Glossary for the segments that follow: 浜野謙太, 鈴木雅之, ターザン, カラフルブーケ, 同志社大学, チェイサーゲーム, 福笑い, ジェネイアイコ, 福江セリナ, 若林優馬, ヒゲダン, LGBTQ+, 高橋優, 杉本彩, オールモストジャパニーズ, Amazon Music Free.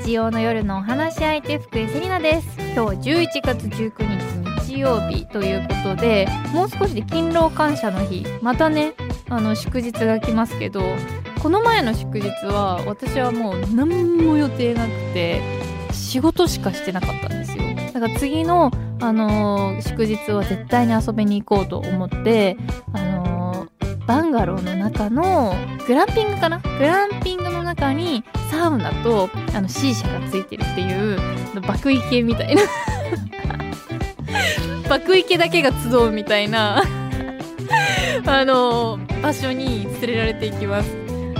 日曜の夜のお話し相手、福江セリナです。今日は11月19日日曜日ということで、もう少しで勤労感謝の日、またね祝日が来ますけど、この前の祝日は私はもう何も予定なくて仕事しかしてなかったんですよ。だから次の、祝日は絶対に遊びに行こうと思って、バンガローの中のグランピングの中にサウナとシーシャがついてるっていう爆池みたいな爆池だけが集うみたいな場所に連れられていきます。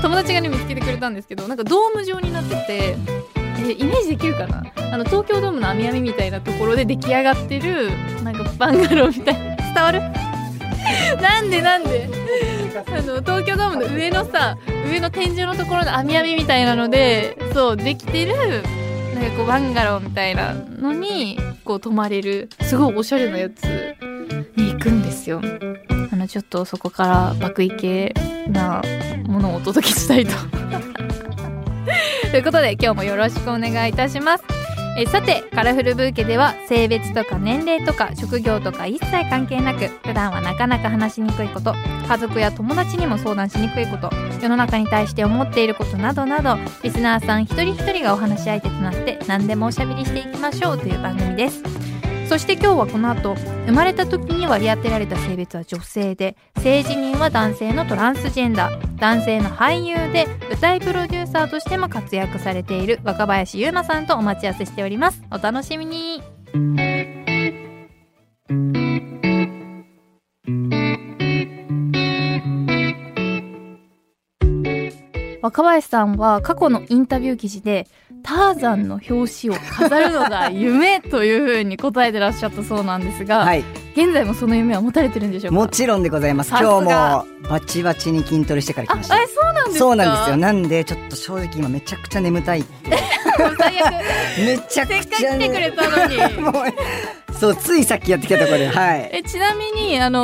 友達がね見つけてくれたんですけど、なんかドーム状になってて、イメージできるかな、東京ドームの網網みたいなところで出来上がってるなんかバンガローみたいな、伝わるなんで東京ドームの上の天井のところの網網みたいなので、そうできてるなんかこうバンガローみたいなのにこう泊まれるすごいおしゃれなやつに行くんですよ。ちょっとそこから爆池なものをお届けしたいとということで今日もよろしくお願いいたします。さて、カラフルブーケでは性別とか年齢とか職業とか一切関係なく、普段はなかなか話しにくいこと、家族や友達にも相談しにくいこと、世の中に対して思っていることなどなど、リスナーさん一人一人がお話し相手となって何でもおしゃべりしていきましょうという番組です。そして今日はこの後、生まれた時に割り当てられた性別は女性で、性自認は男性のトランスジェンダー、男性の俳優で舞台プロデューサーとしても活躍されている若林優馬さんとお待ち合わせしております。お楽しみに。若林さんは過去のインタビュー記事で、ターザンの表紙を飾るのが夢というふうに答えてらっしゃったそうなんですが、はい、現在もその夢は持たれてるんでしょうか。もちろんでございます。今日もバチバチに筋トレしてから来ました。そうなんですか。そうなんですよ。なんでちょっと正直今めちゃくちゃ眠たいって最悪めちゃくちゃ、ね、せっかく来てくれたのにもうそう、ついさっきやってきたところで、はい、ちなみ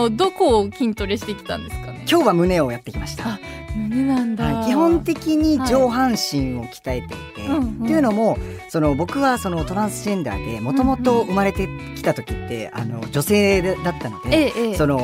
にどこを筋トレしてきたんですかね。今日は胸をやってきました。胸なんだ、はい、基本的に上半身を鍛えていて、はい、っていうのも僕はトランスジェンダーで、もともと生まれてきた時って女性だったので、ええ、骨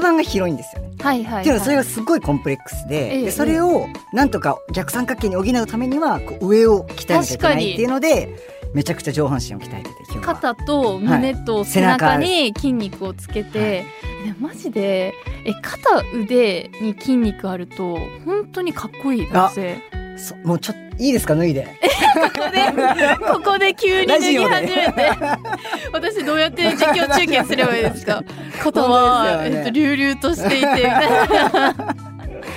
盤が広いんですよね、はいはいはい、っていうのはそれがすごいコンプレックス でそれをなんとか逆三角形に補うためにはこう上を鍛えなきゃいけないっていうので、めちゃくちゃ上半身を鍛えてて、今日は肩と胸と背中に筋肉をつけて、はい、マジで肩腕に筋肉あると本当にかっこいい男性。もうちょっといいですか、脱いでここで急に脱ぎ始めて私どうやって実況中継すればいいですか。肩は隆々としていてみたいな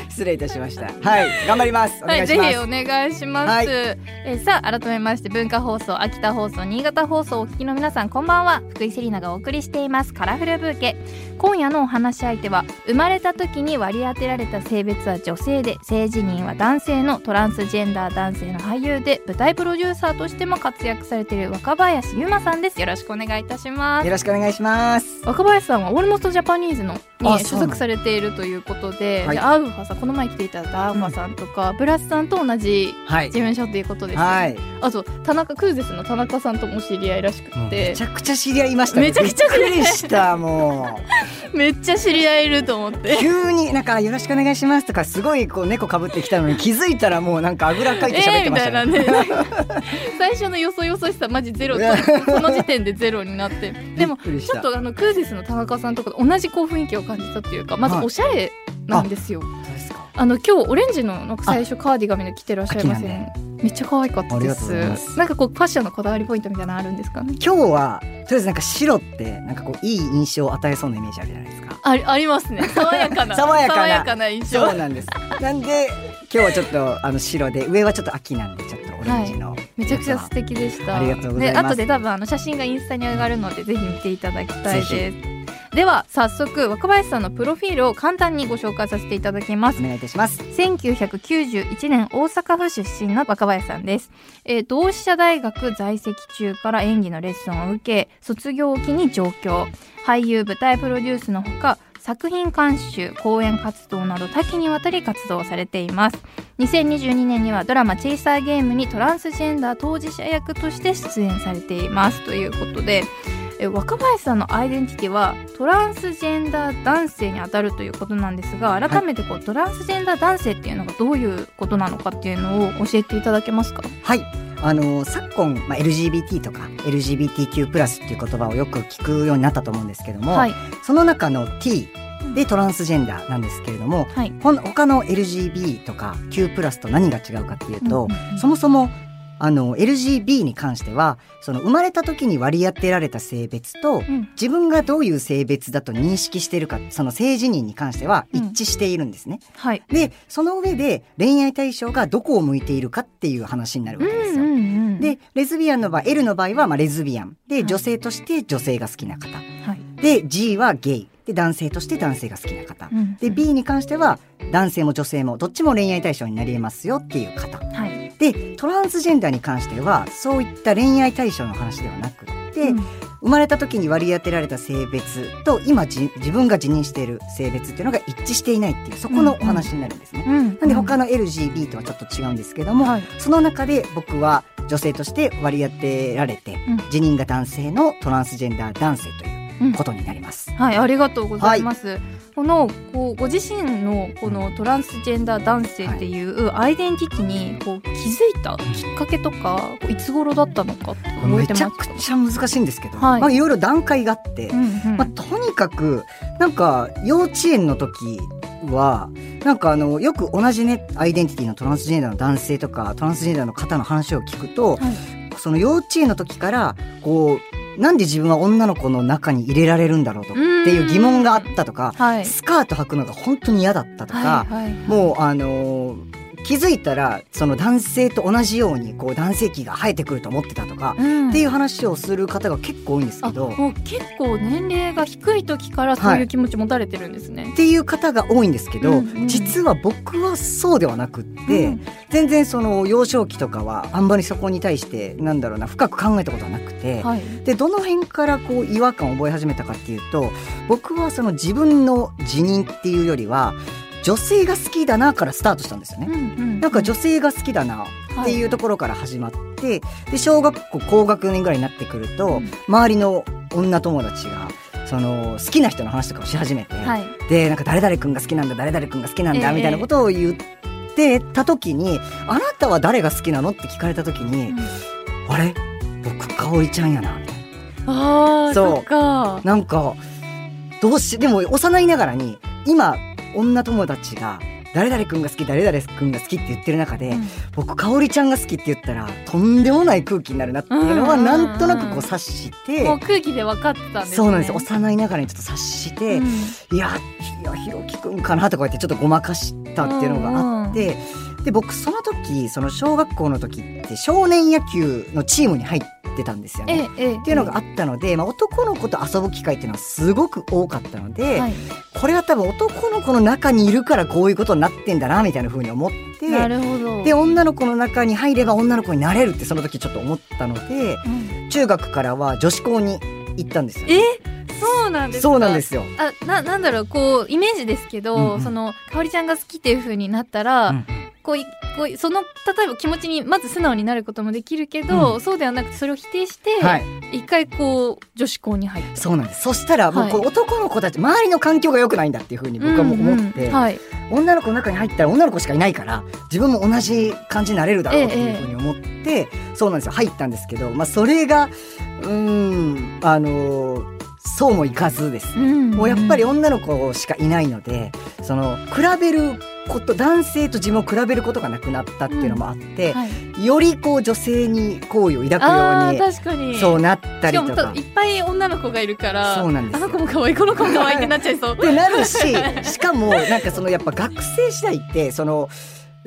失礼いたしました、はい、頑張ります。お願いします、はい、ぜひお願いします、はい。さあ改めまして、文化放送、秋田放送、新潟放送をお聞きの皆さん、こんばんは。福井セリナがお送りしていますカラフルブーケ。今夜のお話し相手は、生まれた時に割り当てられた性別は女性で、性自認は男性のトランスジェンダー、男性の俳優で舞台プロデューサーとしても活躍されている若林優馬さんです。よろしくお願いいたします。よろしくお願いします。若林さんはオールモストジャパニーズのに所属されているということで、はい、アウファさん、この前来ていただいたアウファさんとか、ブラスさんと同じ事務所ということですね、はいはい、あとクーゼスの田中さんとも知り合いらしくて、めちゃくちゃ知り合いました、ね、めちゃくちゃ知り合いました。もうめっちゃ知り合いいると思って、急になんかよろしくお願いしますとか、すごいこう猫かぶってきたのに気づいたらもうなんかあぐらかいて喋ってましたね、みたいなね最初のよそよそしさマジゼロその時点でゼロになって、でもちょっとクーゼスの田中さんとか同じこう雰囲気を感じたっていうか、まずおしゃれなんですよ、はい、ですか。今日オレンジのなんか最初カーディガンみたいな着てらっしゃいません、ね、めっちゃ可愛かったです。なんかこうファッションのこだわりポイントみたいなのあるんですかね。今日はとりあえずなんか白ってなんかこういい印象を与えそうなイメージあるじゃないですか。 ありますね。爽やかな印象。そうなんですなんで今日はちょっと白で、上はちょっと秋なんでちょっとオレンジの、はい、めちゃくちゃ素敵でした。ありがとうございます。で後で多分写真がインスタに上がるので、ぜひ見ていただきたいです。では早速、若林さんのプロフィールを簡単にご紹介させていただきます。お願いいたします。1991年大阪府出身の若林さんです。同志社大学在籍中から演技のレッスンを受け、卒業を機に上京。俳優、舞台プロデュースのほか、作品監修、講演活動など多岐にわたり活動されています。2022年にはドラマチェイサーゲームにトランスジェンダー当事者役として出演されていますということで、若林さんのアイデンティティはトランスジェンダー男性にあたるということなんですが、改めてこう、トランスジェンダー男性っていうのがどういうことなのかっていうのを教えていただけますか？はい、昨今、LGBT とか LGBTQ+ っていう言葉をよく聞くようになったと思うんですけども、はい、その中の T でトランスジェンダーなんですけれども、はい、他の LGB とか Q+ と何が違うかっていうと、そもそもLGB に関してはその生まれた時に割り当てられた性別と、自分がどういう性別だと認識しているか、その性自認に関しては一致しているんですね、はい、でその上で恋愛対象がどこを向いているかっていう話になるわけですよ、でレズビアンの場合 L の場合はレズビアンで、女性として女性が好きな方、はい、で G はゲイで男性として男性が好きな方、で B に関しては男性も女性もどっちも恋愛対象になり得ますよっていう方、はいでトランスジェンダーに関してはそういった恋愛対象の話ではなくって、生まれた時に割り当てられた性別と今自分が自認している性別っていうのが一致していないっていうそこのお話になるんですね、なんで他の LGB とはちょっと違うんですけども、その中で僕は女性として割り当てられて、自認が男性のトランスジェンダー男性ということになります、はい、ありがとうございます、はい、ご自身のこのトランスジェンダー男性っていうアイデンティティに気づいたきっかけとかいつ頃だったのかって覚えてますか？めちゃくちゃ難しいんですけど、はいいろいろ段階があって、とにかくなんか幼稚園の時はなんかよく同じねアイデンティティのトランスジェンダーの男性とかトランスジェンダーの方の話を聞くと、その幼稚園の時からなんで自分は女の子の中に入れられるんだろうとっていう疑問があったとか、スカート履くのが本当に嫌だったとか、もう気づいたらその男性と同じように男性器が生えてくると思ってたとか、っていう話をする方が結構多いんですけど、もう結構年齢が低い時からそういう気持ち持たれてるんですね、っていう方が多いんですけど、実は僕はそうではなくって、全然その幼少期とかはあんまりそこに対して深く考えたことはなくて、でどの辺から違和感を覚え始めたかっていうと、僕はその自分の自認っていうよりは女性が好きだなからスタートしたんですよね、なんか女性が好きだなっていうところから始まって、で小学校高学年ぐらいになってくると、周りの女友達がその好きな人の話とかをし始めて、でなんか誰々君が好きなんだ誰々君が好きなんだみたいなことを言ってた時に、あなたは誰が好きなのって聞かれた時に、あれ僕香織ちゃんやなみたいな、そっかなんかでも幼いながらに今女友達が誰々君が好き誰々君が好きって言ってる中で、僕香織ちゃんが好きって言ったらとんでもない空気になるなっていうのはなんとなく察して、もう空気で分かってたんですね。そうなんです、幼いながらにちょっと察して、いやひろき君かなとか言ってちょっとごまかしたっていうのがあって、で僕その時その小学校の時って少年野球のチームに入ってたんですよね、っていうのがあったので、男の子と遊ぶ機会っていうのはすごく多かったので、これは多分男の子の中にいるからこういうことになってんだなみたいな風に思って、なるほど、で女の子の中に入れば女の子になれるってその時ちょっと思ったので、中学からは女子校に行ったんですよ、ね、そうなんですか。そうなんですよ。なんだろう、イメージですけど、その香織ちゃんが好きっていう風になったら、その例えば気持ちにまず素直になることもできるけど、そうではなくてそれを否定して一回女子校に入って、そうなんです。そしたらもう男の子たち、周りの環境が良くないんだっていう風に僕はもう思って、女の子の中に入ったら女の子しかいないから自分も同じ感じになれるだろうっていう風に思って、そうなんですよ、入ったんですけど、それがそうもいかずですね、もうやっぱり女の子しかいないので、その比べる男性と自分を比べることがなくなったっていうのもあって、より女性に好意を抱くように、確かにそうなったりとか、しかもいっぱい女の子がいるから、そうなんです、あの子も可愛いこの子も可愛いってなっちゃいそうってなるし、しかもなんかそのやっぱ学生時代ってその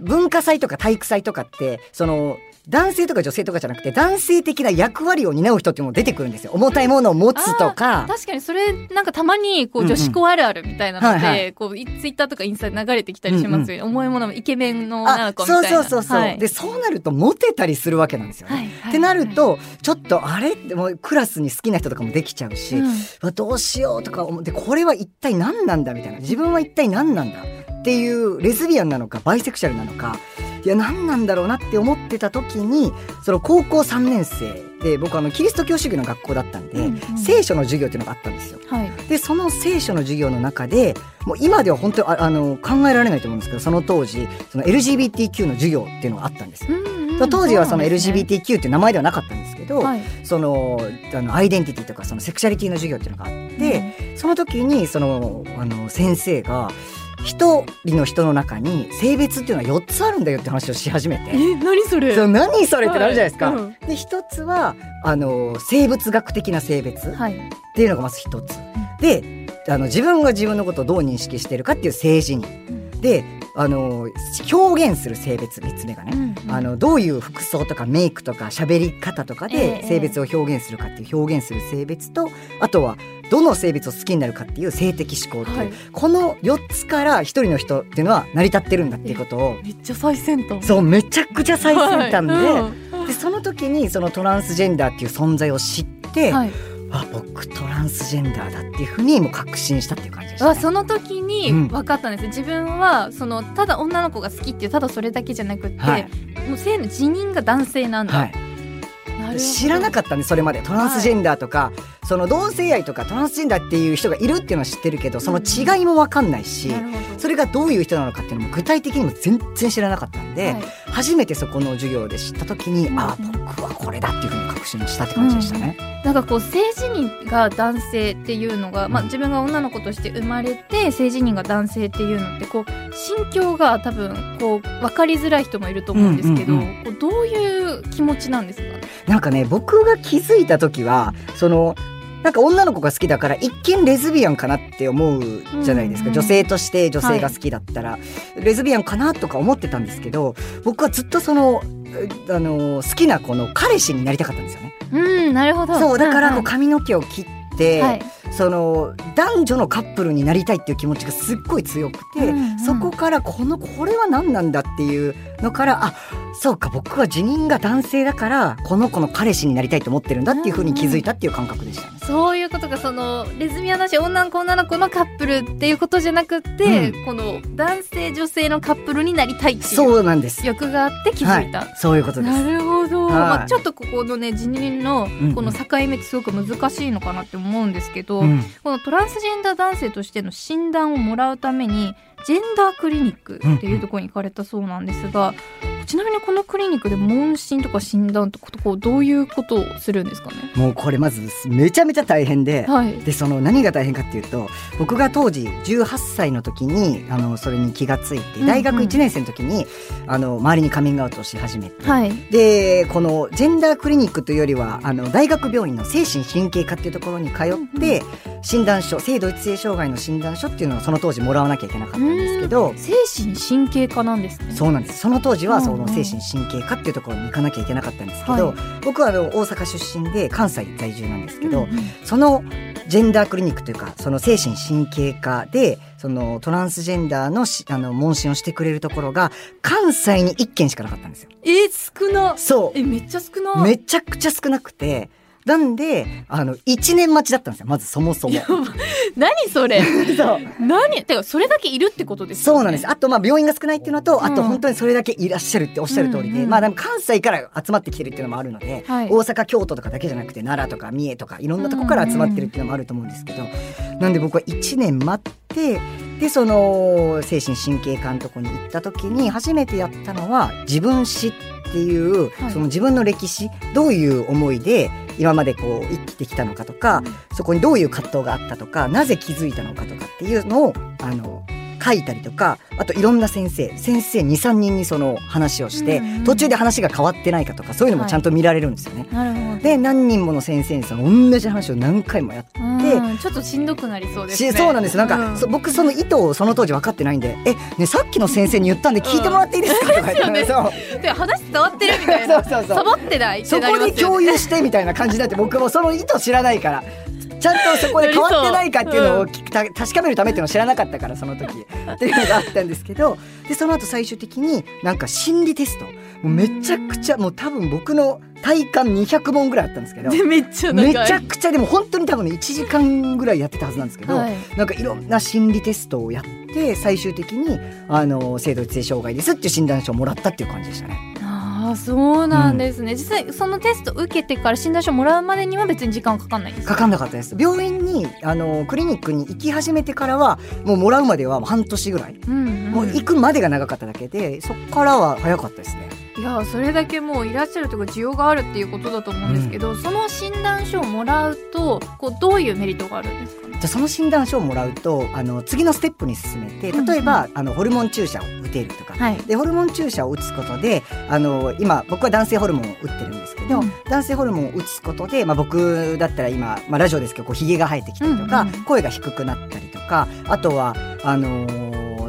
文化祭とか体育祭とかってその男性とか女性とかじゃなくて男性的な役割を担う人っていうのも出てくるんですよ。重たいものを持つとか。確かにそれなんかたまにこう女子校あるあるみたいなので、うんうんはいはい、こうツイッターとかインスタで流れてきたりしますよね、うんうん、重いものもイケメンの女の子みたいな。そう、はい、でそうなるとモテたりするわけなんですよね、はいはいはいはい、ってなるとちょっとあれってもうクラスに好きな人とかもできちゃうし、うん、どうしようとか思って、これは一体何なんだみたいな、自分は一体何なんだっていう、レズビアンなのかバイセクシャルなのか、いや何なんだろうなって思ってた時に、その高校3年生で僕キリスト教主義の学校だったんで、うんうん、聖書の授業っていうのがあったんですよ、はい、でその聖書の授業の中でもう今では本当に考えられないと思うんですけど、その当時その LGBTQ の授業っていうのがあったんですよ、うん当時はその LGBTQ っていう名前ではなかったんですけど、はい、そのアイデンティティとかそのセクシャリティの授業っていうのがあって、うん、その時にその先生が一人の人の中に性別っていうのは4つあるんだよって話をし始めて、何それってなるじゃないですか、はいうん、で一つは生物学的な性別っていうのがまず一つ、はい、で自分が自分のことをどう認識してるかっていう性自認、うん、で表現する性別、3つ目がね、うんうん、どういう服装とかメイクとか喋り方とかで性別を表現するかっていう表現する性別と、あとはどの性別を好きになるかっていう性的思考っていう、はい、この4つから一人の人っていうのは成り立ってるんだっていうことを、めっちゃ最先端。そうめちゃくちゃ最先端で、はいうん、でその時にそのトランスジェンダーっていう存在を知って、はい、あ僕トランスジェンダーだっていうふうにもう確信したっていう感じでした、ね、その時に分かったんです、うん、自分はただ女の子が好きっていうただそれだけじゃなくって、はい、もう性の自認が男性なんだ、はい、なる知らなかったねそれまで。トランスジェンダーとか、はい、その同性愛とかトランスジェンダーっていう人がいるっていうのは知ってるけど、その違いも分かんないし、うん、それがどういう人なのかっていうのも具体的にも全然知らなかったんで、はい、初めてそこの授業で知った時に、うん、あ僕はこれだっていうふうに確信したって感じでしたね、うんなんかこう性自認が男性っていうのが、まあ、自分が女の子として生まれて性自認が男性っていうのってこう心境が多分こう分かりづらい人もいると思うんですけど、うんうんうん、こうどういう気持ちなんですかね。なんかね僕が気づいた時はなんか女の子が好きだから一見レズビアンかなって思うじゃないですか、うんうん、女性として女性が好きだったら、はい、レズビアンかなとか思ってたんですけど、僕はずっと好きな子の彼氏になりたかったんですよね、うん、なるほど。そうだからこう髪の毛を切って、はい、男女のカップルになりたいっていう気持ちがすっごい強くて、うんうん、そこからこれは何なんだっていうのから、あそうか僕は自認が男性だからこの子の彼氏になりたいと思ってるんだっていう風に気づいたっていう感覚でした、ねうんうん、そういうことがレズビアンだし女の子女の子のカップルっていうことじゃなくて、うん、この男性女性のカップルになりたいっていうそうなんです欲があって気づいた、はい、そういうことです。なるほど、はいまあ、ちょっとここのね自認のこの境目ってすごく難しいのかなって思うんですけど、うん、このトランスジェンダー男性としての診断をもらうためにジェンダークリニックっていうところに行かれたそうなんですが、うんうん、ちなみにこのクリニックで問診とか診断とかどういうことをするんですかね。もうこれまずめちゃめちゃ大変 で,、はい、で何が大変かっていうと、僕が当時18歳の時にそれに気がついて、大学1年生の時に、うんうん、周りにカミングアウトをし始めて、はい、でこのジェンダークリニックというよりは大学病院の精神神経科っていうところに通って、うんうん、診断書性同一性障害の診断書っていうのをその当時もらわなきゃいけなかったんですけど、精神神経科なんですね。そうなんです。その当時はその精神神経科っていうところに行かなきゃいけなかったんですけど、はい、僕は大阪出身で関西在住なんですけど、うんうん、そのジェンダークリニックというかその精神神経科でトランスジェンダーの問診をしてくれるところが関西に1軒しかなかったんですよ。少な。そうめっちゃ少な。めちゃくちゃ少なくて、なんで1年待ちだったんですよまずそもそも。何それそう何てかそれだけいるってことですよね。そうなんです。あと病院が少ないっていうのと、あと本当にそれだけいらっしゃるっておっしゃる通りで、うんうん、でも関西から集まってきてるっていうのもあるので、はい、大阪京都とかだけじゃなくて奈良とか三重とかいろんなとこから集まってるっていうのもあると思うんですけど、うんうん、なんで僕は1年待ってで精神神経科のとこに行った時に初めてやったのは自分史っていう、はい、自分の歴史どういう思いで今まで生きてきたのかとか、うん、そこにどういう葛藤があったとかなぜ気づいたのかとかっていうのを書いたりとか、あといろんな先生 2,3 人にその話をして、うんうん、途中で話が変わってないかとかそういうのもちゃんと見られるんですよね、はい、なるほど。で何人もの先生にその同じ話を何回もやって、うん、ちょっとしんどくなりそうですね。そうなんです。なんか、うん、僕その意図をその当時分かってないんで、ね、さっきの先生に言ったんで聞いてもらっていいですかとか言って、そうで話伝わってるみたいなそうそうそう、サボってないってなりますよね。そこで共有してみたいな感じになって僕もその意図知らないからちゃんとそこで変わってないかっていうのを確かめるためっていうのを知らなかったからその時っていうのがあったんですけど、でその後最終的になんか心理テストめちゃくちゃもう多分僕の体感200問ぐらいあったんですけど、めちゃくちゃでも本当に多分ね1時間ぐらいやってたはずなんですけど、はい、なんかいろんな心理テストをやって最終的に性同一性障害ですっていう診断書をもらったっていう感じでしたね。あ、そうなんですね、うん、実際そのテスト受けてから診断書もらうまでには別に時間かかんないんですか？かかんなかったです。病院にクリニックに行き始めてからはもうもらうまでは半年ぐらい、うんうん、もう行くまでが長かっただけでそこからは早かったですね。いやそれだけもういらっしゃるというか需要があるっていうことだと思うんですけど、うん、その診断書をもらうとこうどういうメリットがあるんですか？じゃその診断書をもらうと次のステップに進めて、例えば、うんうん、ホルモン注射を打てるとか、はい、でホルモン注射を打つことで今僕は男性ホルモンを打ってるんですけど、うん、男性ホルモンを打つことで、僕だったら今、ラジオですけどひげが生えてきたりとか、うんうん、声が低くなったりとか、あとは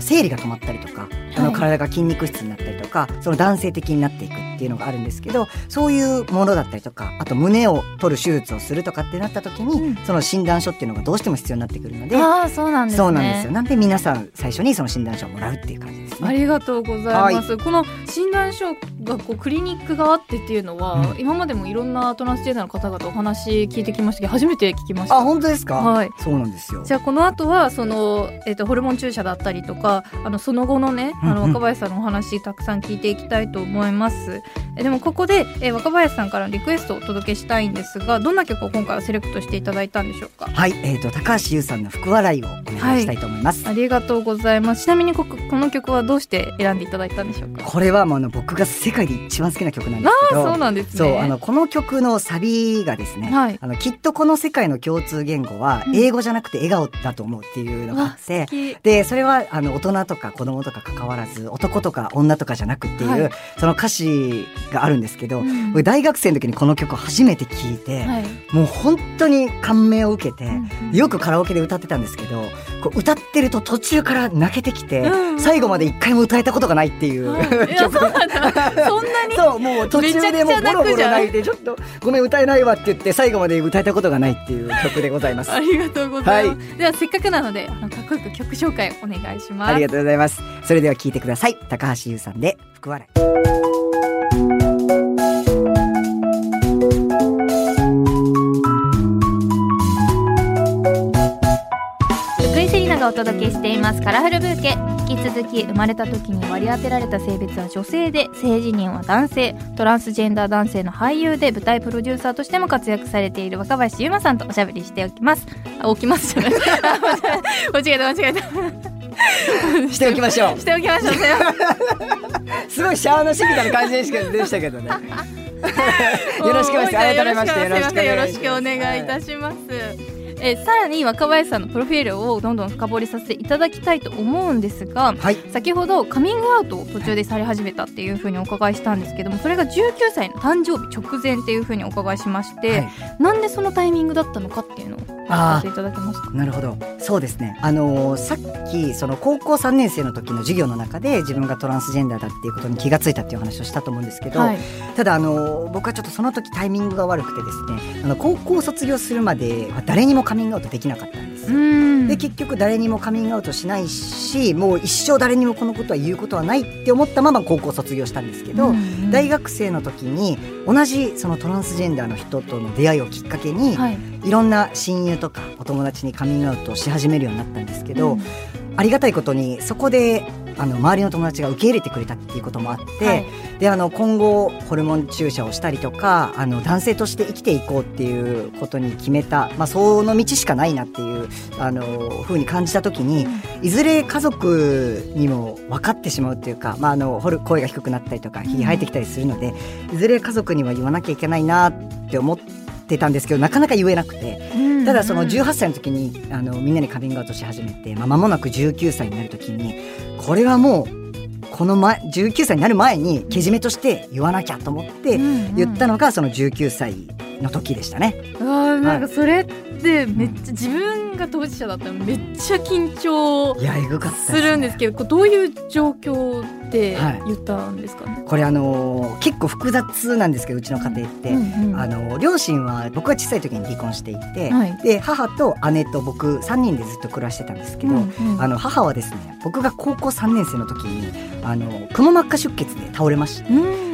生理が止まったりとか体が筋肉質になったりとか、はい、その男性的になっていくっていうのがあるんですけど、そういうものだったりとか、あと胸を取る手術をするとかってなった時に、うん、その診断書っていうのがどうしても必要になってくるので、あ、そうなんですね。そうなんですよ。なんで皆さん最初にその診断書をもらうっていう感じですね。ありがとうございます、はい、この診断書がこうクリニックがあってっていうのは、うん、今までもいろんなトランスジェンダーの方々お話聞いてきましたけど初めて聞きました。あ、本当ですか、はい、そうなんですよ。じゃあこの後はその、ホルモン注射だったりとかその後のね若林さんのお話たくさん聞いていきたいと思います。でもここで、若林さんからリクエストをお届けしたいんですが、どんな曲を今回はセレクトしていただいたんでしょうか？はい、高橋優さんの福笑いをお願いしたいと思います、はい、ありがとうございます。ちなみにこの曲はどうして選んでいただいたんでしょうか？これは僕が世界で一番好きな曲なんですけど。あ、そうなんですね。そうこの曲のサビがですね、はい、きっとこの世界の共通言語は英語じゃなくて笑顔だと思うっていうのがあって、うん、でそれは大人とか子供とか関わらず男とか女とかじゃなくっていう、はい、その歌詞があるんですけど、うん、僕大学生の時にこの曲を初めて聴いて、はい、もう本当に感銘を受けて、うん、よくカラオケで歌ってたんですけど、こう歌ってると途中から泣けてきて、うん、最後まで一回も歌えたことがないっていう、はい、曲がそんなにそうもう途中でもうボロボロ泣いてちょっとごめん歌えないわって言って最後まで歌えたことがないっていう曲でございますありがとうございます、はい、ではせっかくなのでかっこよく曲紹介お願いします。ありがとうございます。それでは聴いてください。高橋優さんで福笑い。お届けしていますカラフルブーケ、引き続き生まれた時に割り当てられた性別は女性で性自認は男性、トランスジェンダー男性の俳優で舞台プロデューサーとしても活躍されている若林優馬さんとおしゃべりしておきます。おきますじゃない間違えたしておきましょうしておきましょうすごいシャーのシみたいな感じでしたけどねよろしくお願いします。よろしくお願いいたします。さらに若林さんのプロフィールをどんどん深掘りさせていただきたいと思うんですが、はい、先ほどカミングアウトを途中でされ始めたっていうふうにお伺いしたんですけども、それが19歳の誕生日直前っていうふうにお伺いしまして、はい、なんでそのタイミングだったのかっていうのを教えていただけますか？なるほど、そうですね、さっきその高校3年生の時の授業の中で自分がトランスジェンダーだっていうことに気がついたっていう話をしたと思うんですけど、はい、ただ僕はちょっとその時タイミングが悪くてですね、高校を卒業するまでは誰にもカミングアウトできなかったんです。で結局誰にもカミングアウトしないし、もう一生誰にもこのことは言うことはないって思ったまま高校卒業したんですけど、大学生の時に同じそのトランスジェンダーの人との出会いをきっかけに、はい、いろんな親友とかお友達にカミングアウトをし始めるようになったんですけど、ありがたいことにそこで周りの友達が受け入れてくれたっていうこともあって、はい、で今後ホルモン注射をしたりとか男性として生きていこうっていうことに決めた、その道しかないなっていうふうに感じた時に、いずれ家族にも分かってしまうっていうか、声が低くなったりとかひげ生えてきたりするので、いずれ家族には言わなきゃいけないなって思ってってたんですけどなかなか言えなくて、うんうん、ただその18歳の時にみんなにカミングアウトし始めて、まもなく19歳になる時にこれはもうこの前19歳になる前にけじめとして言わなきゃと思って言ったのがその19歳の時でしたね、うんうんはい、なんかそれってめっちゃ自分が当事者だったらめっちゃ緊張するんですけど、どういう状況で言ったんですかね、はい、これ結構複雑なんですけどうちの家庭って、うんうん、両親は僕が小さい時に離婚していて、はい、で母と姉と僕3人でずっと暮らしてたんですけど、うんうん、母はですね僕が高校3年生の時にくも膜下出血で倒れまして、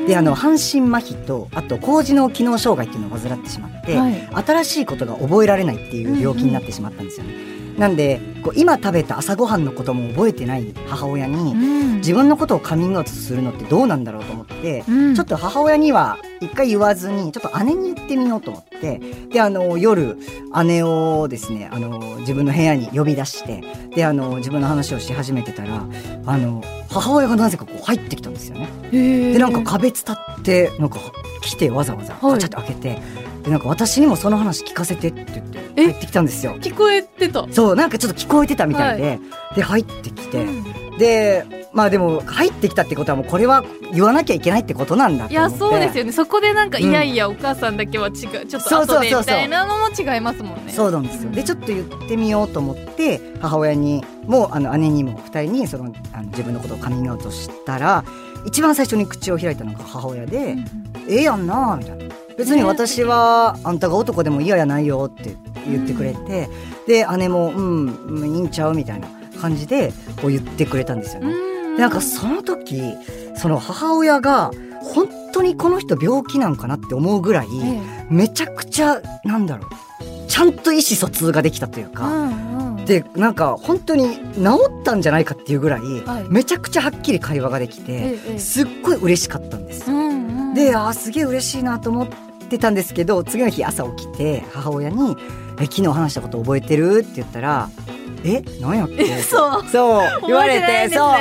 で半身麻痺とあと高次脳機能障害っていうのを患ってしまって、はい、新しいことが覚えられないっていう病気になってしまったんですよね、うんうん、なんでこう今食べた朝ごはんのことも覚えてない母親に、うん、自分のことをカミングアウトするのってどうなんだろうと思って、うん、ちょっと母親には一回言わずにちょっと姉に言ってみようと思って、で夜姉をですね自分の部屋に呼び出して、で自分の話をし始めてたら母親がなぜかこう入ってきたんですよね。でなんか壁伝ってなんか来てわざわざガチャッと開けて、はい、でなんか私にもその話聞かせてって言って入ってきたんですよ。聞こえてた、そうなんかちょっと聞こえてたみたいで、はい、で入ってきて、うん、でまあでも入ってきたってことはもうこれは言わなきゃいけないってことなんだと思って、いやそうですよね。そこでなんか、うん、いやいやお母さんだけは違うちょっと後でみたいなのも違いますもんね。そうなんですよ。でちょっと言ってみようと思って母親にも姉にも2人にその自分のことをカミングアウトしたら一番最初に口を開いたのが母親で、うん、ええやんなみたいな、別に私はあんたが男でも嫌やないよって言ってくれて、うん、で姉もうんいいんちゃうみたいな感じでこう言ってくれたんですよね、うん。なんかその時その母親が本当にこの人病気なんかなって思うぐらい、めちゃくちゃなんだろうちゃんと意思疎通ができたというか、うんうん、でなんか本当に治ったんじゃないかっていうぐらい、はい、めちゃくちゃはっきり会話ができて、すっごい嬉しかったんですよ、うんうん、ですげえ嬉しいなと思ってたんですけど、次の日朝起きて母親に昨日話したこと覚えてるって言ったら、え何やってそう言われて、そう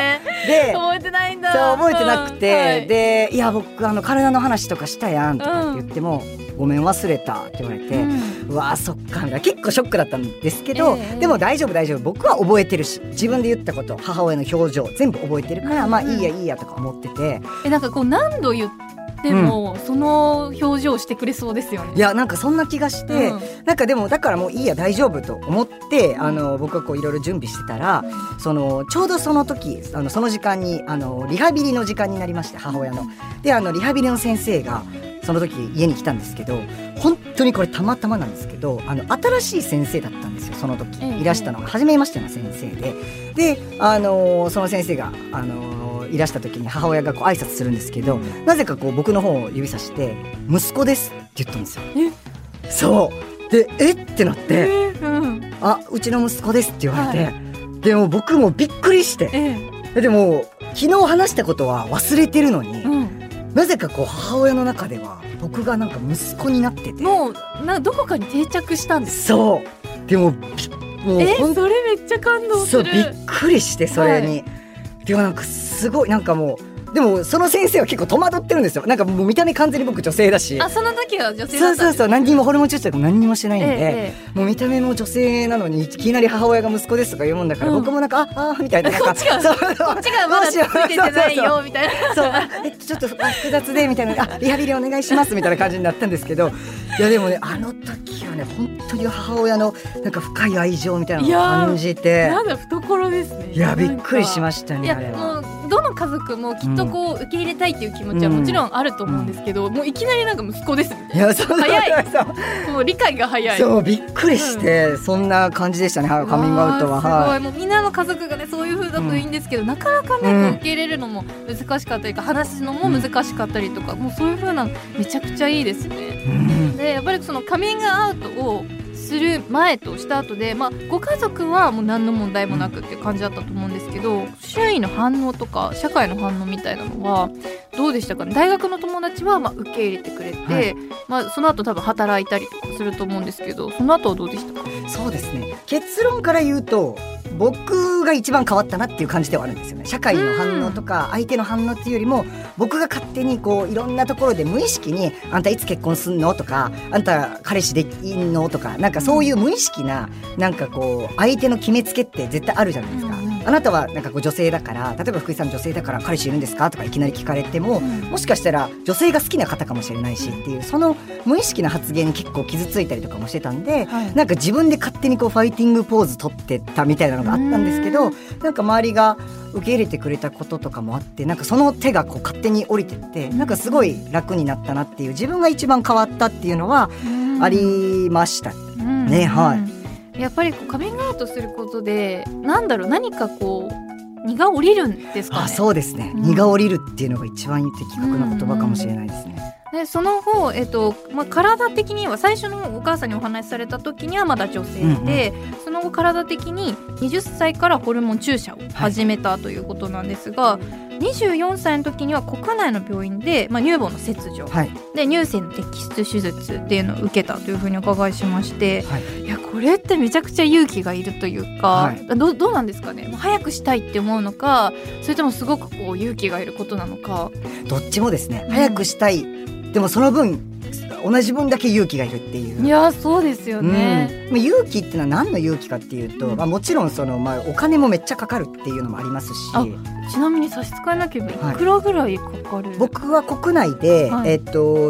で覚えてないんだ、そう覚えてなくて、うんはい、でいや僕体の話とかしたやんとかって言っても、うん、ごめん忘れたって言われて、うん、うわそっかみたいな、結構ショックだったんですけど、でも大丈夫僕は覚えてるし、自分で言ったこと母親の表情全部覚えてるから、うん、まあいいやとか思ってて、なんかこう何度言ってでも、うん、その表情してくれそうですよね。いやなんかそんな気がして、うん、なんかでもだからもういいや大丈夫と思って、うん、僕がいろいろ準備してたら、うん、ちょうどその時その時間にリハビリの時間になりまして、母親のでリハビリの先生がその時家に来たんですけど、本当にこれたまたまなんですけど新しい先生だったんですよ。その時いらしたのが初めましての先生でその先生がいらした時に母親がこう挨拶するんですけど、なぜかこう僕の方を指さして息子ですって言ったんですよ。そうでってなって、うん、うちの息子ですって言われて、はい、でも僕もびっくりして、でも昨日話したことは忘れてるのに、うん、なぜかこう母親の中では僕がなんか息子になってて、もうどこかに定着したんです。そうでもそれめっちゃ感動する。そうびっくりしてそれに、はい、でもなんかすごいなんかもうでもその先生は結構戸惑ってるんですよ。なんかもう見た目完全に僕女性だし、その時は女性だったんです。そう何にもホルモン注射とか何にもしてないんで、もう見た目も女性なのにいきなり母親が息子ですとか言うもんだから、僕もなんかみたいな、こっちがまだついてないよみたいな、そうちょっと複雑でみたいな、リハビリお願いしますみたいな感じになったんですけど、いやでもね時はね本当に母親のなんか深い愛情みたいなのを感じて、なんだ懐ですね。いやびっくりしましたね。いやもうどの家族もきっとこう受け入れたいっていう気持ちはもちろんあると思うんですけど、もういきなりなんか息子ですみたいな。いやそう早いもう理解が早い。そうびっくりして、そんな感じでしたね、カミングアウトは。すごいもうみんなの家族がねそういう風だといいんですけど、なかなかね、受け入れるのも難しかったりとか、話すのも難しかったりとか、もうそういう風なめちゃくちゃいいですね、でやっぱりそのカミングアウトをする前とした後で、ご家族はもう何の問題もなくっていう感じだったと思うんですけど、周囲の反応とか社会の反応みたいなのはどうでしたかね。大学の友達は受け入れてくれて、はいその後多分働いたりとかすると思うんですけど、その後はどうでしたか。そうですね、結論から言うと僕僕が一番変わったなっていう感じではあるんですよね。社会の反応とか相手の反応っていうよりも、僕が勝手にこういろんなところで無意識に、あんたいつ結婚すんのとか、あんた彼氏でいんのとか、なんかそういう無意識な、なんかこう相手の決めつけって絶対あるじゃないですか。あなたはなんかこう女性だから、例えば福井さん女性だから彼氏いるんですかとかいきなり聞かれても、もしかしたら女性が好きな方かもしれないしっていう、その無意識な発言に結構傷ついたりとかもしてたんで、なんか自分で勝手にこうファイティングポーズ取ってたみたいなのがあったんですけど、なんか周りが受け入れてくれたこととかもあって、なんかその手がこう勝手に降りてって、なんかすごい楽になったなっていう、自分が一番変わったっていうのはありましたね。はい。やっぱりこうカミングアウトすることで、なんだろう、何かこう荷が下りるんですかね。あ、そうですね、荷が下りるっていうのが一番的確な言葉かもしれないですね。でその方、体的には最初のお母さんにお話しされた時にはまだ女性で、その後体的に20歳からホルモン注射を始めたということなんですが、24歳の時には国内の病院で、乳房の切除、で乳腺の摘出手術っていうのを受けたというふうにお伺いしまして、いやこれってめちゃくちゃ勇気がいるというか、どうなんですかね。もう早くしたいって思うのか、それともすごくこう勇気がいることなのか。どっちもですね。早くしたい、でもその分同じ分だけ勇気がいるっていう。いやそうですよね、勇気っていうのは何の勇気かっていうと、もちろんその、お金もめっちゃかかるっていうのもありますし。ちなみに差し支えなければいくらぐらいかかる？僕は国内で、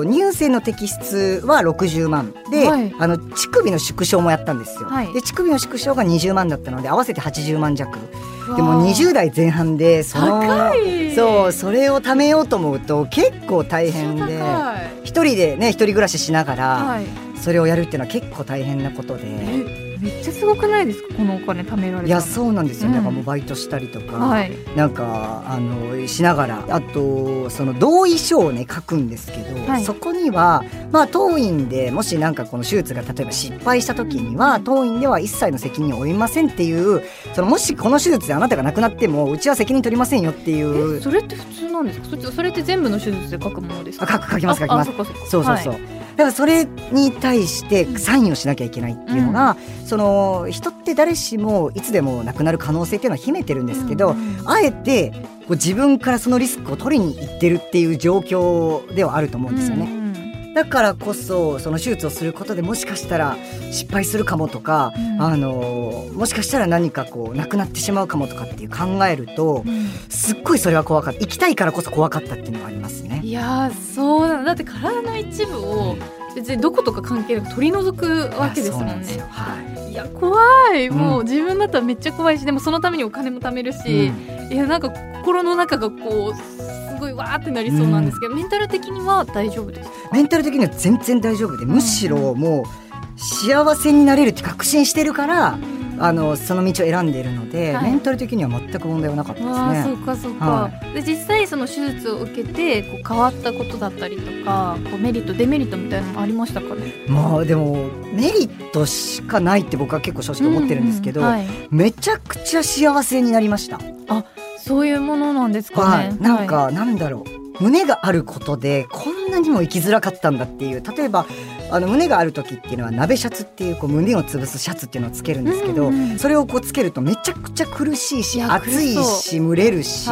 乳腺の摘出は60万で、乳首の縮小もやったんですよ、で乳首の縮小が20万だったので合わせて80万弱で、も20代前半で高い。そう、それを貯めようと思うと結構大変で、一人でね、一人暮らししながらそれをやるっていうのは結構大変なことで、めっちゃすごくないですか、このお金貯められた。いやそうなんですよ、なんかもうバイトしたりとか、なんかしながら、あとその同意書をね書くんですけど、そこには当院でもしなんかこの手術が例えば失敗した時には、当院では一切の責任を負いませんっていう、そのもしこの手術であなたが亡くなってもうちは責任取りませんよっていう。それって普通なんですか？それって全部の手術で書くものですか？書きます。そうそうそう、だからそれに対してサインをしなきゃいけないっていうのが、その人って誰しもいつでも亡くなる可能性っていうのは秘めてるんですけど、あえてこう自分からそのリスクを取りに行ってるっていう状況ではあると思うんですよね、だからこそその手術をすることでもしかしたら失敗するかもとか、もしかしたら何かこうなくなってしまうかもとかっていう考えると、すっごいそれは怖かった。生きたいからこそ怖かったっていうのがありますね。いやそうだって体の一部を別にどことか関係なく取り除くわけですもんね。いや怖い、もう自分だったらめっちゃ怖いし、でもそのためにお金も貯めるし、いやなんか心の中がこうすごいわーってなりそうなんですけど、メンタル的には大丈夫ですか？メンタル的には全然大丈夫で、むしろもう幸せになれるって確信してるから、その道を選んでいるので、メンタル的には全く問題はなかったですね。そうか、で実際その手術を受けてこう変わったことだったりとか、こうメリットデメリットみたいなのもありましたかね？でもメリットしかないって僕は結構正直思ってるんですけど、めちゃくちゃ幸せになりました。そういうものなんですかね。なんか、なんだろう、胸があることでこんなにも生きづらかったんだっていう。例えば胸がある時っていうのは鍋シャツってい う, こう胸を潰すシャツっていうのをつけるんですけど、それをこうつけるとめちゃくちゃ苦しいし、暑いし蒸れるし、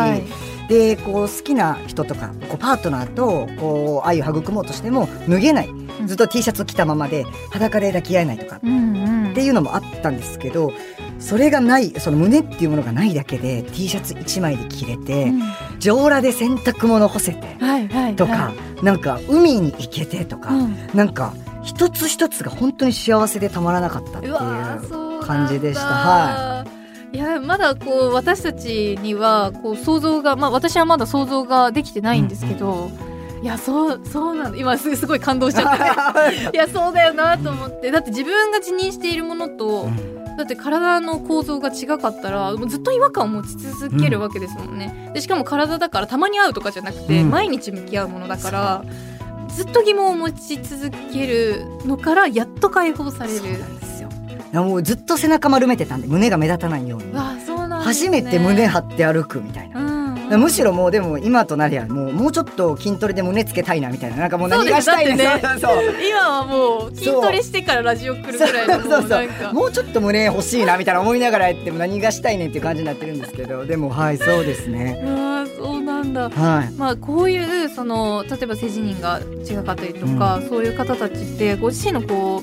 でこう好きな人とかこうパートナーとこう愛を育もうとしても脱げない、ずっと T シャツを着たままで裸で抱き合えないとかっていうのもあったんですけど、それがない、その胸っていうものがないだけで T シャツ1枚で着れて、上裸で洗濯物干せてとか、なんか海に行けてとか、なんか一つ一つが本当に幸せでたまらなかったっていう感じでした。いやまだこう私たちにはこう想像が、私はまだ想像ができてないんですけど、いやそうなんだ、今すごい感動しちゃっていやそうだよなと思って、だって自分が自認しているものと、だって体の構造が違かったらずっと違和感を持ち続けるわけですもんね、でしかも体だからたまに会うとかじゃなくて、毎日向き合うものだから、ずっと疑問を持ち続けるのからやっと解放される。そうなんですよ、もうずっと背中丸めてたんで胸が目立たないように、初めて胸張って歩くみたいな、むしろもうでも今となりゃもうちょっと筋トレで胸つけたいなみたいな、なんかもう何がしたいね、そう今はもう筋トレしてからラジオ来るくらいのもうちょっと胸欲しいなみたいな思いながらやっても何がしたいねっていう感じになってるんですけど、でもはいそうですねあそうなんだ、はい、まあ、こういうその例えば性自認が違かったりとか、うん、そういう方たちってご自身のこう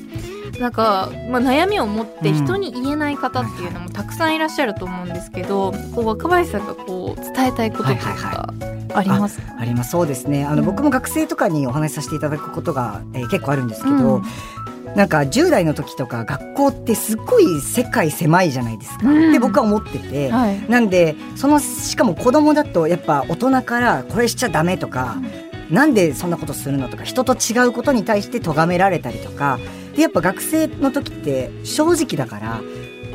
なんか、まあ、悩みを持って人に言えない方っていうのもたくさんいらっしゃると思うんですけど、こう若林さんがこう伝えたいこととかありますか？はいはいはい、あります。そうですね、僕も学生とかにお話しさせていただくことが、結構あるんですけど、うん、なんか10代の時とか学校ってすっごい世界狭いじゃないですか、うん、って僕は思ってて、はい、なんでそのしかも子供だとやっぱ大人からこれしちゃダメとか、うん、なんでそんなことするのとか人と違うことに対して咎められたりとかで、やっぱ学生の時って正直だから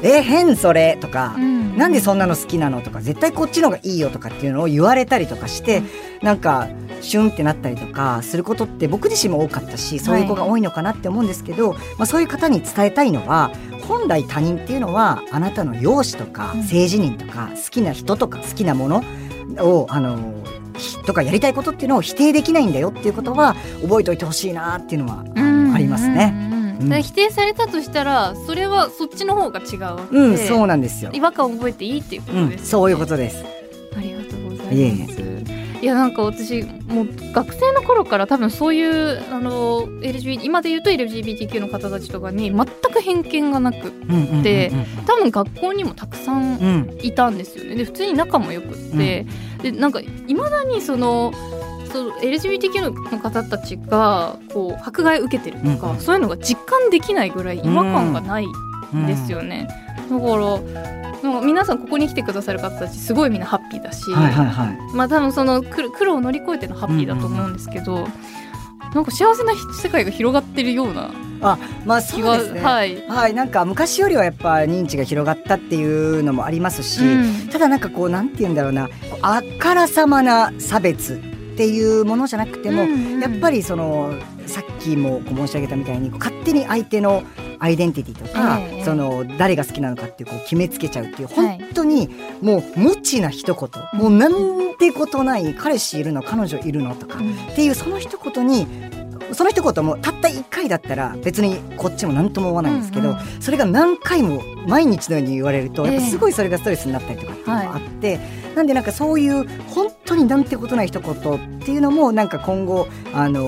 変それとか、うん、なんでそんなの好きなのとか絶対こっちの方がいいよとかっていうのを言われたりとかして、うん、なんかシュンってなったりとかすることって僕自身も多かったし、そういう子が多いのかなって思うんですけど、はい、まあ、そういう方に伝えたいのは本来他人っていうのはあなたの容姿とか、うん、性自認とか好きな人とか好きなものをとかやりたいことっていうのを否定できないんだよっていうことは覚えておいてほしいなっていうのはありますね、うんうんうん、否定されたとしたらそれはそっちの方が違うわけで、うん、そうなんですよ、違和感を覚えていいっていうことです、ね、うん、そういうことです。ありがとうございます。いやなんか私もう学生の頃から多分そういう今で言うと LGBTQ の方たちとかに全く偏見がなくって、うんうんうんうん、多分学校にもたくさんいたんですよね。で普通に仲もよくって、うん、でなんか未だにLGBTQ の方たちがこう迫害受けてるとか、うん、そういうのが実感できないぐらい違和感がないんですよね、うんうん、だから皆さんここに来てくださる方たちすごいみんなハッピーだし、はいはいはい、まあ、多分その苦労を乗り越えてのハッピーだと思うんですけど、うんうんうん、なんか幸せな世界が広がってるような、まあそうですね、はいはい、なんか昔よりはやっぱ認知が広がったっていうのもありますし、うん、ただなんかこうなんて言うんだろうな、あからさまな差別っていうものじゃなくても、うんうん、やっぱりそのさっきも申し上げたみたいに勝手に相手のアイデンティティとか、はい、その誰が好きなのかってこう決めつけちゃうっていう、はい、本当にもう無知な一言、うん、もうなんてことない彼氏いるの彼女いるのとか、うん、っていうその一言にその一言もたった1回だったら別にこっちも何とも思わないんですけど、うんうん、それが何回も毎日のように言われるとやっぱすごいそれがストレスになったりとかっていうのがあって、はい、なんでなんかそういう本当になんてことない一言っていうのもなんか今後なんて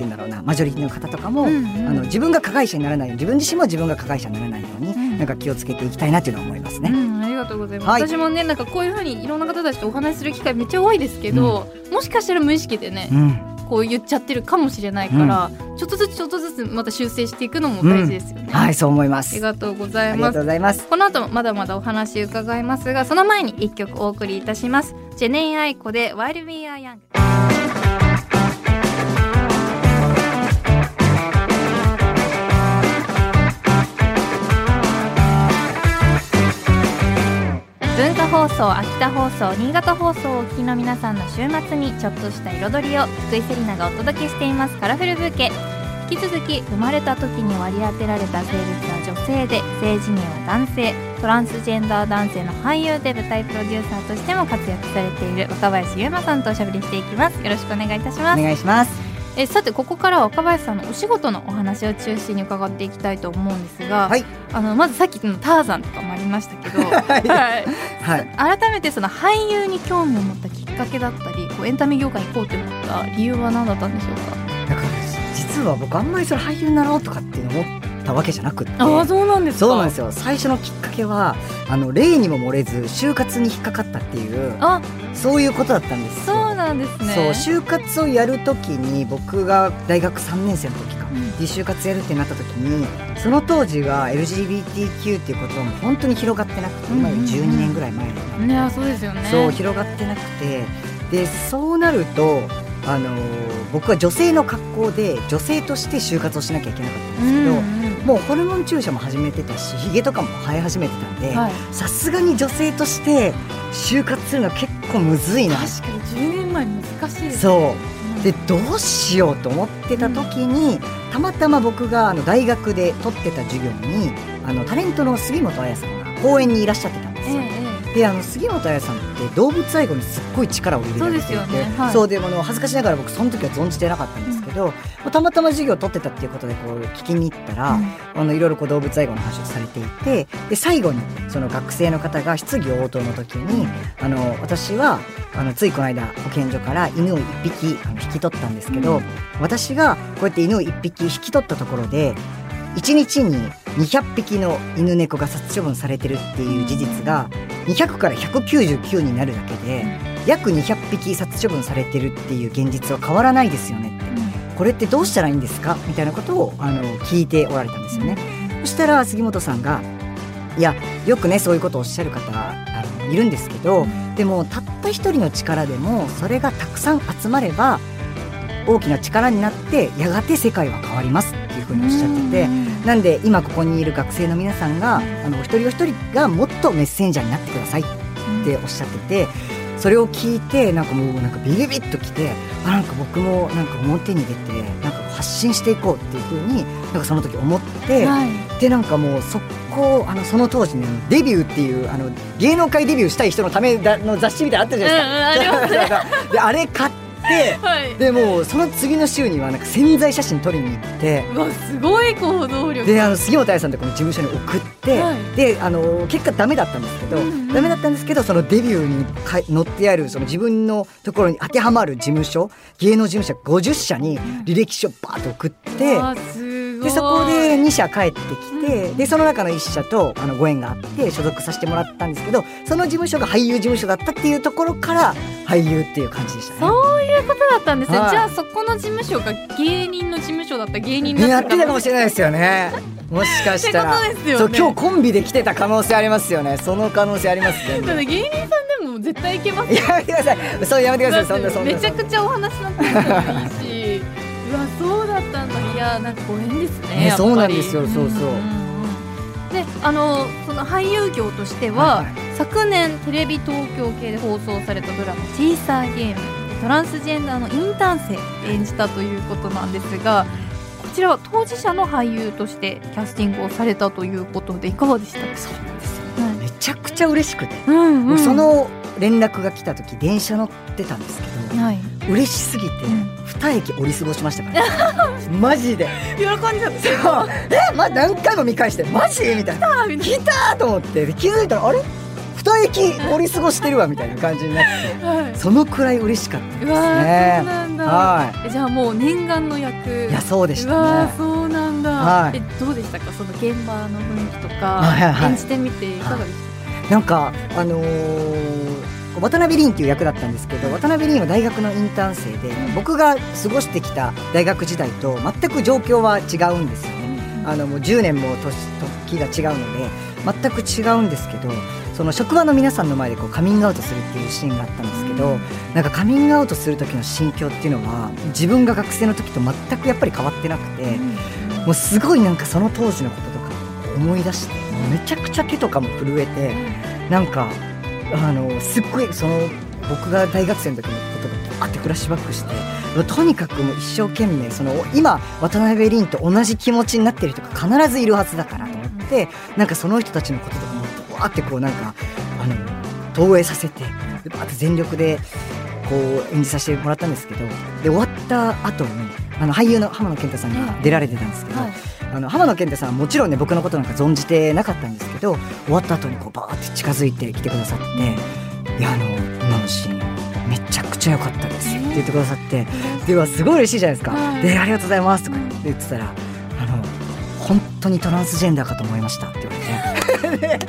言うんだろうな、マジョリティの方とかも、うんうん、自分が加害者にならないように、自分自身も自分が加害者にならないように、うん、なんか気をつけていきたいなっていうのは思いますね、うん、ありがとうございます、はい、私もねなんかこういうふうにいろんな方たちとお話しする機会めっちゃ多いですけど、うん、もしかしたら無意識でね、うんこう言っちゃってるかもしれないから、うん、ちょっとずつまた修正していくのも大事ですよね、うん、はいそう思います。ありがとうございます。この後もまだまだお話伺いますが、その前に一曲お送りいたします。ジェネイアイコで While We Are Young。 文化放送、秋田放送、新潟放送をお聞きの皆さんの週末にちょっとした彩りを福井セリナがお届けしています。カラフルブーケ、引き続き生まれた時に割り当てられた性別は女性で性自認は男性、トランスジェンダー男性の俳優で舞台プロデューサーとしても活躍されている若林優馬さんとおしゃべりしていきます。よろしくお願いいたします。お願いします。さてここからは若林さんのお仕事のお話を中心に伺っていきたいと思うんですが、はい、まずさっきのターザンとかもありましたけど、はいはい、改めてその俳優に興味を持ったきっかけだったりこうエンタメ業界に行こうと思った理由は何だったんでしょうか？なんか実は僕あんまりそれ俳優になろうとかっていうのをたわけじゃなくって、そうなんですか。そうなんですよ。最初のきっかけは例にも漏れず就活に引っかかったっていうそういうことだったんですよ。そうなんですね。そう就活をやるときに僕が大学3年生の時か、うん、就活やるってなった時にその当時は LGBTQ っていうことはもう本当に広がってなくて、今より12年ぐらい前だった、ね、そうですよね。そう広がってなくて、でそうなると僕は女性の格好で女性として就活をしなきゃいけなかったんですけど、もうホルモン注射も始めてたしひげとかも生え始めてたんで、さすがに女性として就活するのは結構むずいな。確かに10年前難しいですね。そうでどうしようと思ってた時に、たまたま僕が大学で取ってた授業にタレントの杉本彩さんが講演にいらっしゃってたんですよ。で杉本彩さんって動物愛護にすっごい力を入れられていて、そうですよね、はい、そうでも恥ずかしながら僕その時は存じてなかったんですけど、うん、たまたま授業を取ってたっていうことでこう聞きに行ったら、うん、いろいろこう動物愛護の話をされていて、で最後にその学生の方が質疑応答の時に私はついこの間保健所から犬を1匹引き取ったんですけど、うん、私がこうやって犬を1匹引き取ったところで1日に200匹の犬猫が殺処分されてるっていう事実が200から199になるだけで約200匹殺処分されてるっていう現実は変わらないですよねって、これってどうしたらいいんですかみたいなことを聞いておられたんですよね。そしたら杉本さんが、いやよくねそういうことをおっしゃる方いるんですけど、でもたった一人の力でもそれがたくさん集まれば大きな力になってやがて世界は変わりますっていうふうにおっしゃってて、なんで今ここにいる学生の皆さんがお一人お一人がもっとメッセンジャーになってくださいっておっしゃってて、それを聞いてもうビビビッときて、僕も表に出て発信していこうっていうふうにその時思って、はい、でもう速攻その当時ねデビューっていう芸能界デビューしたい人のための雑誌みたいなのあったじゃないですか、であれ買ってで、はい、でもその次の週には宣材写真撮りに行って、うわすごい行動力で杉本彩さんとこの事務所に送って、はい、で結果ダメだったんですけど、ダメだったんですけどそのデビューに載ってあるその自分のところに当てはまる事務所、芸能事務所50社に履歴書バーッと送って、でそこで2社帰ってきて、でその中の1社とご縁があって所属させてもらったんですけど、その事務所が俳優事務所だったっていうところから俳優っていう感じでしたね。そういうことだったんですね、はい、じゃあそこの事務所が芸人の事務所だった、芸人だったやってたかもしれないですよねもしかしたらってことですよね。そう今日コンビで来てた可能性ありますよね、その可能性ありますね芸人さんでも絶対いけますよ、やめてください、そうやめてください、そんなめちゃくちゃお話になってるのいいしうわそうだったんだ、いやなんかご縁ですね、そうなんですよ、そうそう、でその俳優業としては、はいはい、昨年テレビ東京系で放送されたドラマシーサーゲーム、トランスジェンダーのインターン生を演じたということなんですが、こちらは当事者の俳優としてキャスティングをされたということでいかがでしたか。そうなんですよ、うん、めちゃくちゃ嬉しくて、うんうん、その連絡が来た時電車乗ってたんですけど、はい、嬉しすぎて2駅折り過ごしましたから、ね、マジで喜んでたんですよ何回も見返してマジみたいな来たと思って気づいたらあれ2駅折り過ごしてるわみたいな感じになって、はい、そのくらい嬉しかったですね。うわそうなんだ、はい、じゃあもう念願の役。いやそうでしたね。うわそうなんだ、はい、どうでしたかその現場の雰囲気とか、はいはい、演じてみていかがでしたか。なんか渡辺凛っていう役だったんですけど、渡辺凛は大学のインターン生で僕が過ごしてきた大学時代と全く状況は違うんですよね。もう10年も時が違うので全く違うんですけど、その職場の皆さんの前でカミングアウトするっていうシーンがあったんですけど、なんかカミングアウトする時の心境っていうのは自分が学生の時と全くやっぱり変わってなくて、もうすごいなんかその当時のこととか思い出してめちゃくちゃ手とかも震えて、なんかすっごいその僕が大学生の時のことがあってフラッシュバックして、とにかくもう一生懸命その今渡辺凛と同じ気持ちになってる人が必ずいるはずだからと思って、なんかその人たちのこととかもバーってこうなんか投影させてバーって全力でこう演じさせてもらったんですけど、で終わった後に俳優の浜野謙太さんが出られてたんですけど、はい、浜野健太さんはもちろんね僕のことなんか存じてなかったんですけど、終わった後にこうバーって近づいてきてくださって、いや今のシーンめちゃくちゃ良かったですって言ってくださって、ではすごい嬉しいじゃないですか、でありがとうございますとか言ってたら、本当にトランスジェンダーかと思いましたって言われて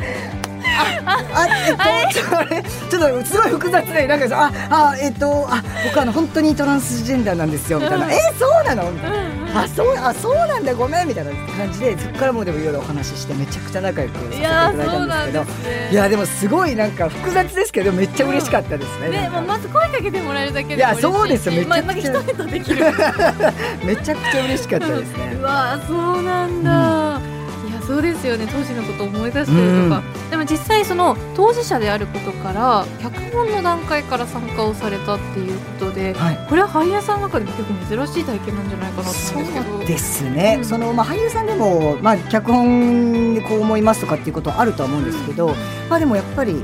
ちょっとすごい複雑でなんか僕本当にトランスジェンダーなんですよみたいな、そうなのみたいな、そうなんだごめんみたいな感じで、そこからもうでもいろいろお話ししてめちゃくちゃ仲良くさせていただいたんですけど、いやでもすごいなんか複雑ですけどめっちゃ嬉しかったですね。でまず声かけてもらえるだけでも嬉しいし、いやそうですよ、めちゃくちゃ、まあ、一人とできるめちゃくちゃ嬉しかったですねうわそうなんだ、いやそうですよね、当時のことを思い出したりとか、でも実際その当事者であることから脚本の段階から参加をされたっていうことで、はい、これは俳優さんの中でも結構珍しい体験なんじゃないかなと思うんですけど。そうですね、その俳優さんでも、脚本でこう思いますとかっていうことはあるとは思うんですけど、でもやっぱり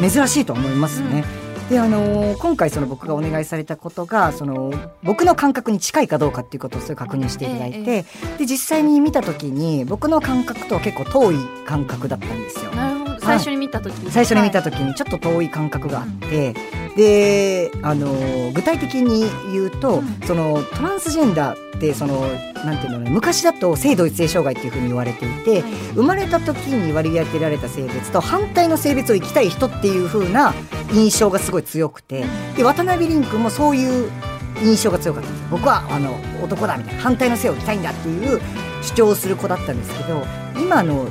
珍しいと思いますね、うん、で今回その僕がお願いされたことがその僕の感覚に近いかどうかっていうことをすごい確認していただいて、で実際に見た時に僕の感覚とは結構遠い感覚だったんですよ。なるほど、はい、最初に見た時にちょっと遠い感覚があって、うん、で具体的に言うと、うん、そのトランスジェンダーでそのなんていうのね、昔だと性同一性障害っていう風に言われていて、はい、生まれた時に割り当てられた性別と反対の性別を生きたい人っていう風な印象がすごい強くて、で渡辺凛君もそういう印象が強かったんです。僕は男だみたいな、反対の性を生きたいんだっていう主張をする子だったんですけど、今こ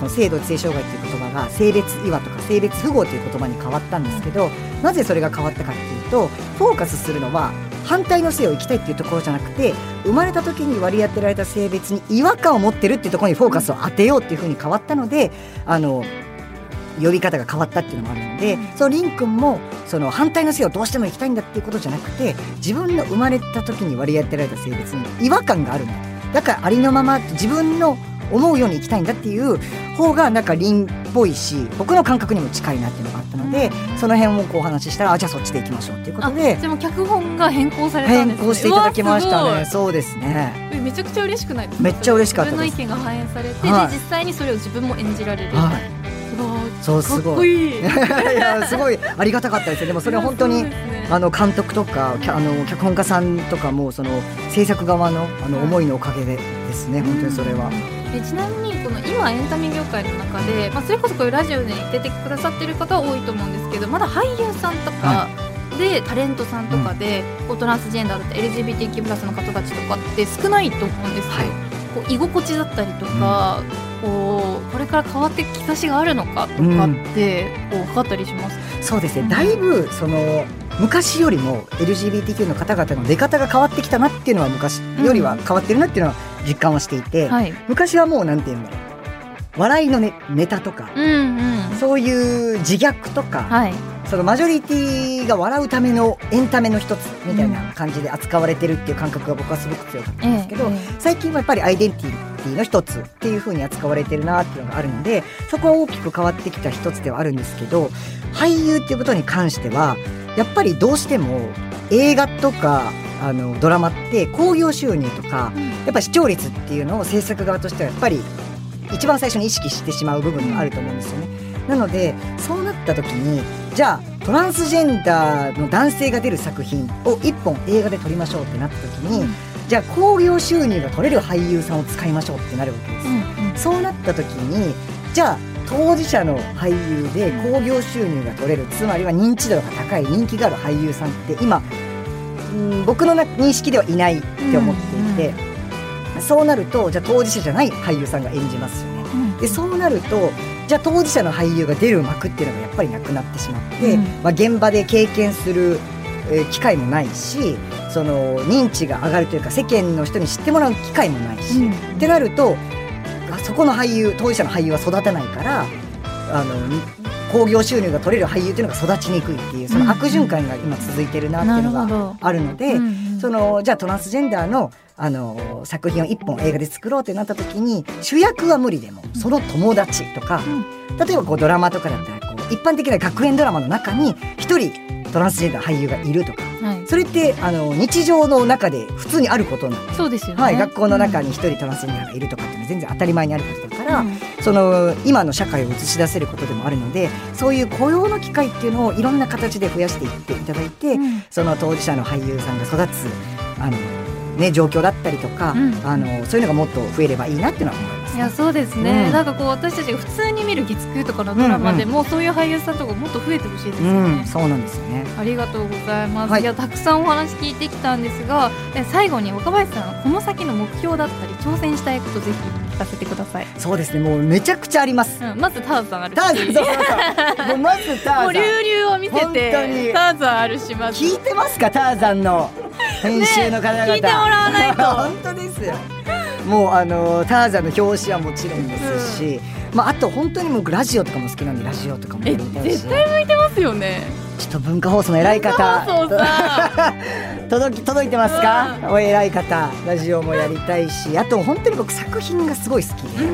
の性同一性障害っていう言葉が性別違和とか性別符号っていう言葉に変わったんですけど、なぜそれが変わったかっていうと、フォーカスするのは反対の性を生きたいっていうところじゃなくて、生まれた時に割り当てられた性別に違和感を持ってるっていうところにフォーカスを当てようっていう風に変わったので、呼び方が変わったっていうのもあるので、そのリン君もその反対の性をどうしても生きたいんだっていうことじゃなくて、自分の生まれた時に割り当てられた性別に違和感があるんだ、だからありのまま自分の思うように生きたいんだっていう方がなんかリンっぽいし、僕の感覚にも近いなっていうのがあったので、うん、その辺もこうお話ししたら、じゃあそっちでいきましょうっていうことで、でも脚本が変更されたんですね。変更していただきましたね。そうですね。めちゃくちゃ嬉しくないですか？めっちゃ嬉しかったです。自分の意見が反映されて、はい、で実際にそれを自分も演じられる、はい、そうすごいいやすごいありがたかったです。でもそれは本当に、ね、監督とか脚本家さんとかもその制作側の、思いのおかげでですね、本当にそれは、ちなみにこの今エンタメ業界の中で、それこそこういうラジオに出てくださってる方は多いと思うんですけど、まだ俳優さんとかで、タレントさんとかで、トランスジェンダーだったり LGBTQ+ の方たちとかって少ないと思うんですけど、こう居心地だったりとか、これから変わって兆しがあるのかとかって分かったりしますか？そうですね、だいぶその昔よりも LGBTQ の方々の出方が変わってきたなっていうのは、昔よりは変わってるなっていうのは実感をしていて、はい、昔はもうなんていうんだろう、笑いの、ネタとか、そういう自虐とか、はい、そのマジョリティが笑うためのエンタメの一つみたいな感じで扱われてるっていう感覚が僕はすごく強かったんですけど、最近はやっぱりアイデンティティの一つっていう風に扱われてるなっていうのがあるので、そこは大きく変わってきた一つではあるんですけど、俳優っていうことに関してはやっぱりどうしても映画とかドラマって興行収入とか、やっぱ視聴率っていうのを制作側としてはやっぱり一番最初に意識してしまう部分があると思うんですよね。なのでそうなった時に、じゃあトランスジェンダーの男性が出る作品を1本映画で撮りましょうってなった時に、じゃあ興行収入が取れる俳優さんを使いましょうってなるわけです、そうなった時に、じゃあ当事者の俳優で興行収入が取れる、つまりは認知度が高い人気がある俳優さんって今僕の認識ではいないって思っていて、そうなるとじゃあ当事者じゃない俳優さんが演じますよね、でそうなるとじゃあ当事者の俳優が出る幕っていうのがやっぱりなくなってしまって、現場で経験する機会もないし、その認知が上がるというか世間の人に知ってもらう機会もないし、ってなるとそこの俳優、当事者の俳優は育たないから、興行収入が取れる俳優というのが育ちにくいっていう、その悪循環が今続いてるなっていうのがあるので、そのじゃあトランスジェンダーの、作品を1本映画で作ろうってなった時に、主役は無理でもその友達とか、例えばこうドラマとかだったらこう一般的な学園ドラマの中に1人トランスジェンダー俳優がいるとか、それって日常の中で普通にあることなんで、そうですよね、はい、学校の中に1人トランスジェンダーがいるとかっていうのは全然当たり前にあることだから、その今の社会を映し出せることでもあるので、そういう雇用の機会っていうのをいろんな形で増やしていっていただいて、その当事者の俳優さんが育つ状況だったりとか、そういうのがもっと増えればいいなっていうのは思います。いやそうですね、なんかこう私たちが普通に見る月9とかのドラマでも、そういう俳優さんとかもっと増えてほしいですよね、そうなんですよね。ありがとうございます、いやたくさんお話聞いてきたんですが、最後に若林さんのこの先の目標だったり挑戦したいこと、ぜひ聞かせてください。そうですね、もうめちゃくちゃあります、まずターザンあるし、もうまずターザン、もう流々を見せてターザンあるし、まず聞いてますか、ターザンの編集の方々、聞いてもらわないと本当ですよ。もうターザンの表紙はもちろんですし、あと本当にもうラジオとかも好きなんで、ラジオとかも見てますし、絶対向いてますよね。ちょっと文化放送の偉い方届いてますか、お偉い方、ラジオもやりたいし、あと本当に僕作品がすごい好きで、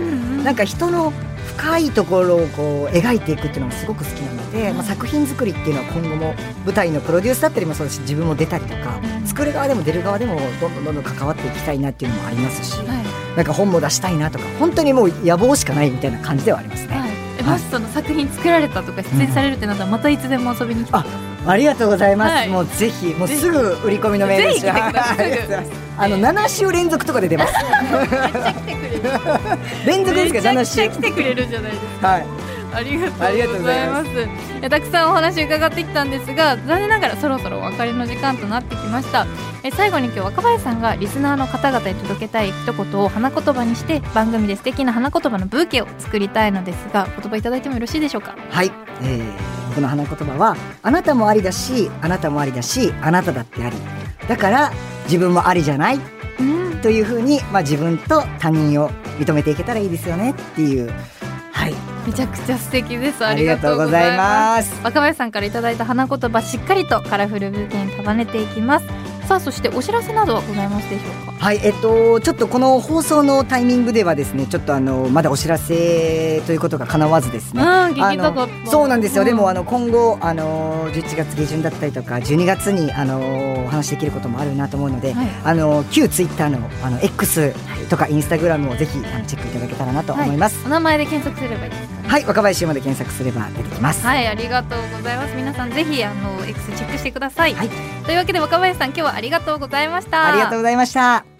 なんか人の深いところをこう描いていくっていうのがすごく好きなので、まあ、作品作りっていうのは今後も舞台のプロデュースだったりもそうだし、自分も出たりとか、作る側でも出る側でもどんどん関わっていきたいなっていうのもありますし、はい、なんか本も出したいなとか、本当にもう野望しかないみたいな感じではありますね、はいはい、もしその作品作られたとか出演されるってなったらまたいつでも遊びに来てください。ありがとうございます、はい、もうぜひ、もうすぐ売り込みのメールし7週連続とかで出ますめっちゃ来てくれる連続ですか、7週めっちゃ来てくれるじゃないですか、はい、ありがとうございます。たくさんお話伺ってきたんですが、残念ながらそろそろお別れの時間となってきました。最後に今日若林さんがリスナーの方々に届けたい一言を花言葉にして、番組で素敵な花言葉のブーケを作りたいのですが、言葉いただいてもよろしいでしょうか。はい、この花言葉は、あなたもありだし、あなたもありだし、あなただってありだから自分もありじゃない、うん、というふうに、まあ、自分と他人を認めていけたらいいですよねっていう、はい、めちゃくちゃ素敵です。ありがとうございます。若林さんからいただいた花言葉、しっかりとカラフルブーケに束ねていきます。さあ、そしてお知らせなどはございますでしょうか。はい、ちょっとこの放送のタイミングではですね、ちょっとまだお知らせということがかなわずですね、聞きたかった。そうなんですよ、でも今後11月下旬だったりとか12月にお話しできることもあるなと思うので、はい、旧ツイッターのX とかインスタグラムをぜひチェックいただけたらなと思います、はい、お名前で検索すればいいですか。はい、若林優馬で検索すれば出てきます。はい、ありがとうございます。皆さんぜひX チェックしてください、はい、というわけで若林さん、今日はありがとうございました。ありがとうございました。